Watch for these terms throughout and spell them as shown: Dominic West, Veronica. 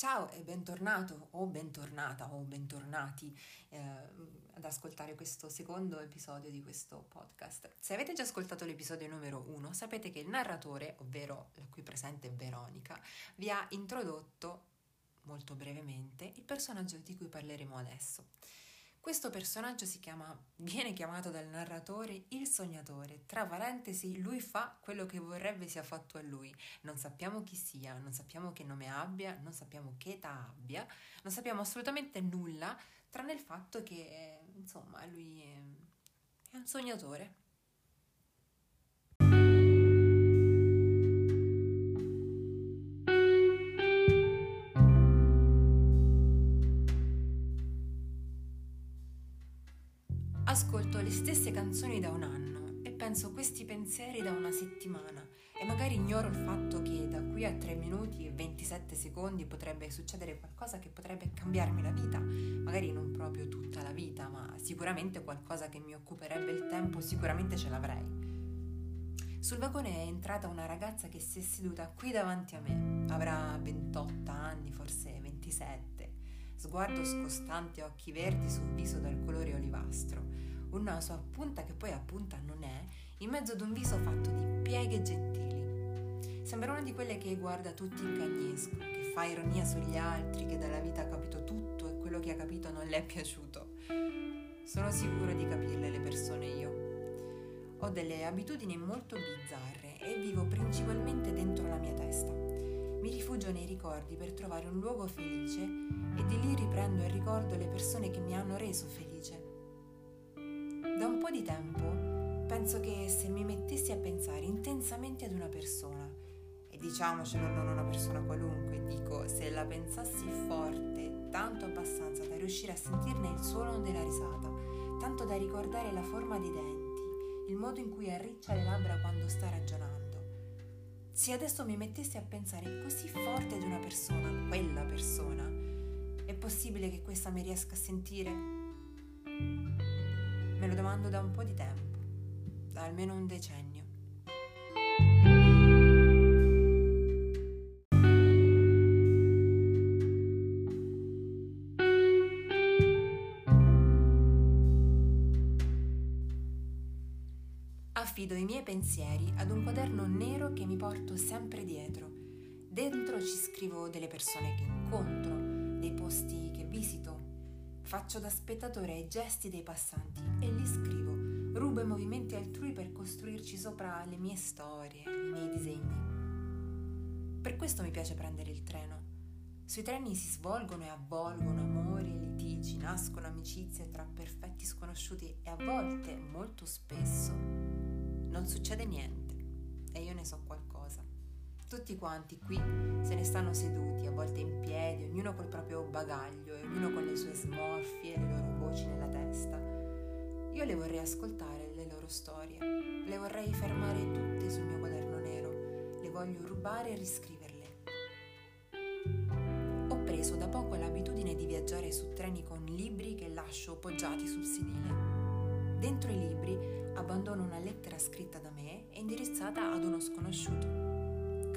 Ciao e bentornato o bentornata o bentornati ad ascoltare questo secondo episodio di questo podcast. Se avete già ascoltato l'episodio numero 1, sapete che il narratore, ovvero la qui presente Veronica, vi ha introdotto molto brevemente il personaggio di cui parleremo adesso. Questo personaggio viene chiamato dal narratore il sognatore, tra parentesi lui fa quello che vorrebbe sia fatto a lui, non sappiamo chi sia, non sappiamo che nome abbia, non sappiamo che età abbia, non sappiamo assolutamente nulla, tranne il fatto che insomma lui è un sognatore. Ascolto le stesse canzoni da un anno e penso questi pensieri da una settimana e magari ignoro il fatto che da qui a 3 minuti e 27 secondi potrebbe succedere qualcosa che potrebbe cambiarmi la vita, magari non proprio tutta la vita, ma sicuramente qualcosa che mi occuperebbe il tempo, sicuramente ce l'avrei. Sul vagone è entrata una ragazza che si è seduta qui davanti a me, avrà 28 anni, forse 27, sguardo scostante, occhi verdi su un viso dal colore olivastro. Un naso a punta che poi a punta non è, in mezzo ad un viso fatto di pieghe gentili. Sembra una di quelle che guarda tutti in cagnesco, che fa ironia sugli altri, che dalla vita ha capito tutto e quello che ha capito non le è piaciuto. Sono sicura di capirle le persone io. Ho delle abitudini molto bizzarre e vivo principalmente dentro la mia testa. Mi rifugio nei ricordi per trovare un luogo felice e di lì riprendo e ricordo le persone che mi hanno reso felice. Da un po' di tempo penso che se mi mettessi a pensare intensamente ad una persona, e diciamocelo non una persona qualunque, dico se la pensassi forte, tanto abbastanza da riuscire a sentirne il suono della risata, tanto da ricordare la forma dei denti, il modo in cui arriccia le labbra quando sta ragionando. Se adesso mi mettessi a pensare così forte ad una persona, quella persona, è possibile che questa mi riesca a sentire? Me lo domando da un po' di tempo, da almeno un decennio. Affido i miei pensieri ad un quaderno nero che mi porto sempre dietro. Dentro ci scrivo delle persone che incontro, dei posti che visito. Faccio da spettatore ai gesti dei passanti e li scrivo, rubo i movimenti altrui per costruirci sopra le mie storie, i miei disegni. Per questo mi piace prendere il treno. Sui treni si svolgono e avvolgono amori, litigi, nascono amicizie tra perfetti sconosciuti e a volte, molto spesso, non succede niente e io ne so qualcosa. Tutti quanti qui se ne stanno seduti, a volte in piedi, ognuno col proprio bagaglio e ognuno con le sue smorfie e le loro voci nella testa. Io le vorrei ascoltare le loro storie, le vorrei fermare tutte sul mio quaderno nero, le voglio rubare e riscriverle. Ho preso da poco l'abitudine di viaggiare su treni con libri che lascio poggiati sul sedile. Dentro i libri abbandono una lettera scritta da me e indirizzata ad uno sconosciuto.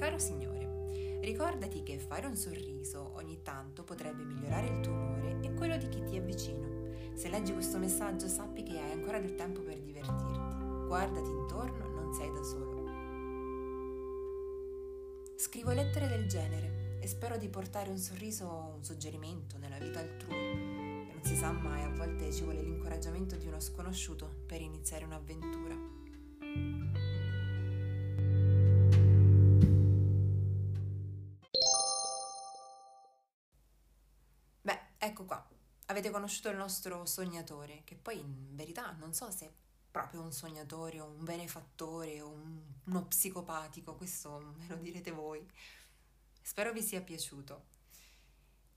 Caro signore, ricordati che fare un sorriso ogni tanto potrebbe migliorare il tuo umore e quello di chi ti è vicino. Se leggi questo messaggio sappi che hai ancora del tempo per divertirti. Guardati intorno, non sei da solo. Scrivo lettere del genere e spero di portare un sorriso o un suggerimento nella vita altrui. E non si sa mai, a volte ci vuole l'incoraggiamento di uno sconosciuto per iniziare un'avventura. Ecco qua, avete conosciuto il nostro sognatore, che poi in verità non so se è proprio un sognatore o un benefattore o uno psicopatico, questo me lo direte voi. Spero vi sia piaciuto.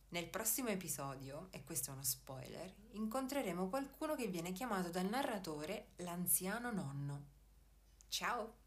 Nel prossimo episodio, e questo è uno spoiler, incontreremo qualcuno che viene chiamato dal narratore l'anziano nonno. Ciao!